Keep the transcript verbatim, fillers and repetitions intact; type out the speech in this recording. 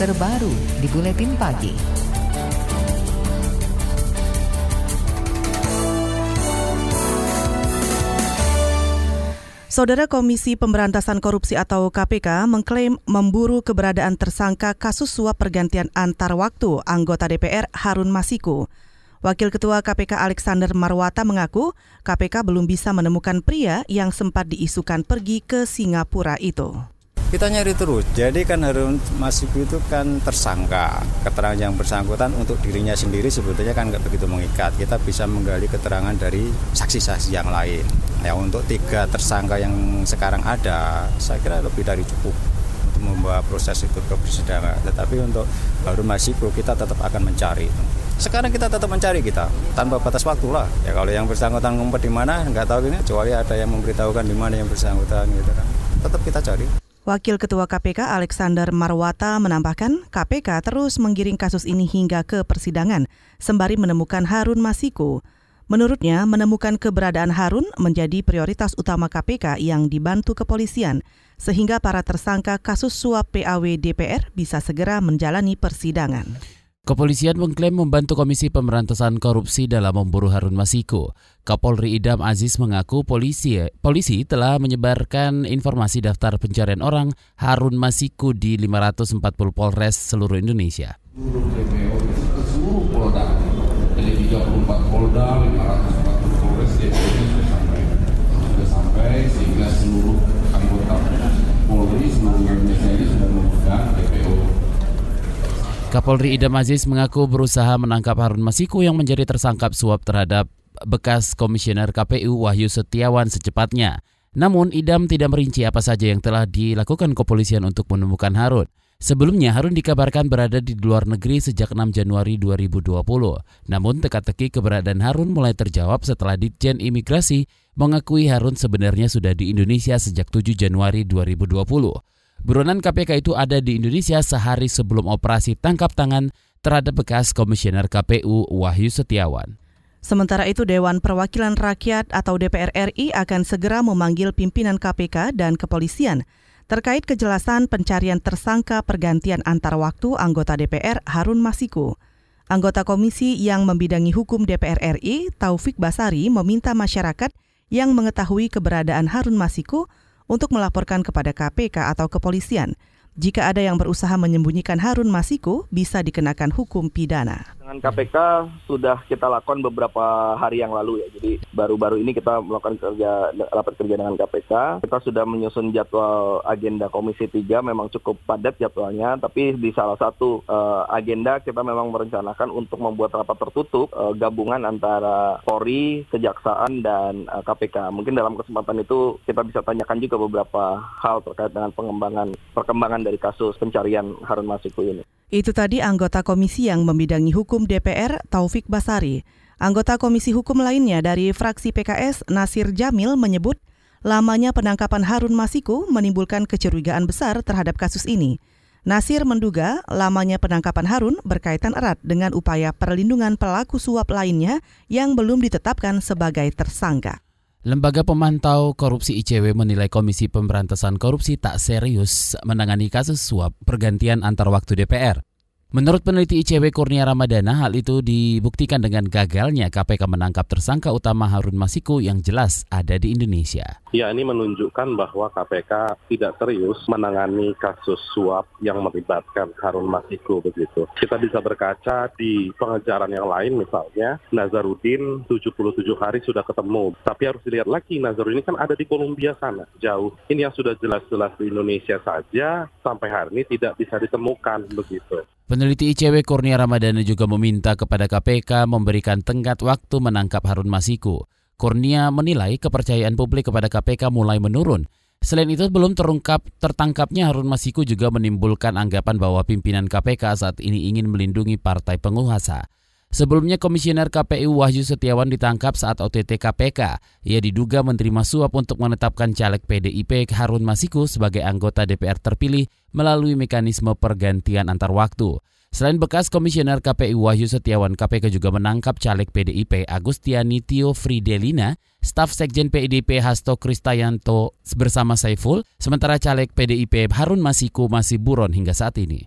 terbaru di Buletin Pagi. Saudara, Komisi Pemberantasan Korupsi atau K P K mengklaim memburu keberadaan tersangka kasus suap pergantian antar waktu anggota D P R Harun Masiku. Wakil Ketua K P K Alexander Marwata mengaku K P K belum bisa menemukan pria yang sempat diisukan pergi ke Singapura itu. Kita nyari terus, jadi kan Harun Masiku itu kan tersangka. Keterangan yang bersangkutan untuk dirinya sendiri sebetulnya kan nggak begitu mengikat. Kita bisa menggali keterangan dari saksi-saksi yang lain. Ya, untuk tiga tersangka yang sekarang ada, saya kira lebih dari cukup untuk membawa proses itu ke persidangan. Tetapi untuk Harun Masiku kita tetap akan mencari. Sekarang kita tetap mencari kita, tanpa batas waktu lah. Ya, kalau yang bersangkutan ngumpet di mana, nggak tahu ini, kecuali ada yang memberitahukan di mana yang bersangkutan gitu kan. Tetap kita cari. Wakil Ketua K P K Alexander Marwata menambahkan K P K terus menggiring kasus ini hingga ke persidangan sembari menemukan Harun Masiku. Menurutnya, menemukan keberadaan Harun menjadi prioritas utama K P K yang dibantu kepolisian, sehingga para tersangka kasus suap P A W D P R bisa segera menjalani persidangan. Kepolisian mengklaim membantu Komisi Pemberantasan Korupsi dalam memburu Harun Masiku. Kapolri Idam Aziz mengaku polisi, polisi telah menyebarkan informasi daftar pencarian orang Harun Masiku di lima ratus empat puluh Polres seluruh Indonesia. Seluruh D P O, seluruh Polda, jadi tiga puluh empat Polda, lima ratus empat puluh Polres D P O sudah sampai, sudah sampai sehingga seluruh anggota Polri seluruh Indonesia ini sudah memegang D P O. Kapolri Idam Aziz mengaku berusaha menangkap Harun Masiku yang menjadi tersangka suap terhadap bekas komisioner K P U Wahyu Setiawan secepatnya. Namun Idam tidak merinci apa saja yang telah dilakukan kepolisian untuk menemukan Harun. Sebelumnya Harun dikabarkan berada di luar negeri sejak enam Januari dua ribu dua puluh. Namun teka-teki keberadaan Harun mulai terjawab setelah Ditjen Imigrasi mengakui Harun sebenarnya sudah di Indonesia sejak tujuh Januari dua ribu dua puluh. Buronan K P K itu ada di Indonesia sehari sebelum operasi tangkap tangan terhadap bekas komisioner K P U Wahyu Setiawan. Sementara itu, Dewan Perwakilan Rakyat atau D P R R I akan segera memanggil pimpinan K P K dan kepolisian terkait kejelasan pencarian tersangka pergantian antar waktu anggota D P R Harun Masiku. Anggota komisi yang membidangi hukum D P R R I, Taufik Basari, meminta masyarakat yang mengetahui keberadaan Harun Masiku untuk melaporkan kepada K P K atau kepolisian. Jika ada yang berusaha menyembunyikan Harun Masiku, bisa dikenakan hukum pidana. Dengan K P K sudah kita lakukan beberapa hari yang lalu ya. Jadi baru-baru ini kita melakukan kerja, rapat kerja dengan K P K. Kita sudah menyusun jadwal agenda Komisi tiga, memang cukup padat jadwalnya. Tapi di salah satu uh, agenda kita memang merencanakan untuk membuat rapat tertutup uh, gabungan antara Polri, Kejaksaan, dan uh, K P K. Mungkin dalam kesempatan itu kita bisa tanyakan juga beberapa hal terkait dengan pengembangan perkembangan dari kasus pencarian Harun Masiku ini. Itu tadi anggota komisi yang membidangi hukum D P R, Taufik Basari. Anggota komisi hukum lainnya dari fraksi P K S, Nasir Jamil, menyebut lamanya penangkapan Harun Masiku menimbulkan kecurigaan besar terhadap kasus ini. Nasir menduga lamanya penangkapan Harun berkaitan erat dengan upaya perlindungan pelaku suap lainnya yang belum ditetapkan sebagai tersangka. Lembaga Pemantau Korupsi I C W menilai Komisi Pemberantasan Korupsi tak serius menangani kasus suap pergantian antar waktu D P R. Menurut peneliti I C W Kurnia Ramadhana, hal itu dibuktikan dengan gagalnya K P K menangkap tersangka utama Harun Masiku yang jelas ada di Indonesia. Ya, ini menunjukkan bahwa K P K tidak serius menangani kasus suap yang melibatkan Harun Masiku begitu. Kita bisa berkaca di pengejaran yang lain misalnya, Nazarudin tujuh puluh tujuh hari sudah ketemu. Tapi harus dilihat lagi, Nazarudin ini kan ada di Kolombia sana, jauh. Ini yang sudah jelas-jelas di Indonesia saja sampai hari ini tidak bisa ditemukan begitu. Peneliti I C W Kurnia Ramadhana juga meminta kepada K P K memberikan tenggat waktu menangkap Harun Masiku. Kurnia menilai kepercayaan publik kepada K P K mulai menurun. Selain itu, belum terungkap tertangkapnya Harun Masiku juga menimbulkan anggapan bahwa pimpinan K P K saat ini ingin melindungi partai penguasa. Sebelumnya, Komisioner K P U Wahyu Setiawan ditangkap saat O T T K P K. Ia diduga menerima suap untuk menetapkan caleg P D I P Harun Masiku sebagai anggota D P R terpilih melalui mekanisme pergantian antar waktu. Selain bekas Komisioner K P U Wahyu Setiawan, K P K juga menangkap caleg P D I P Agustiani Tio Fridelina, staf Sekjen P D I P Hasto Kristiyanto bersama Saiful, sementara caleg P D I P Harun Masiku masih buron hingga saat ini.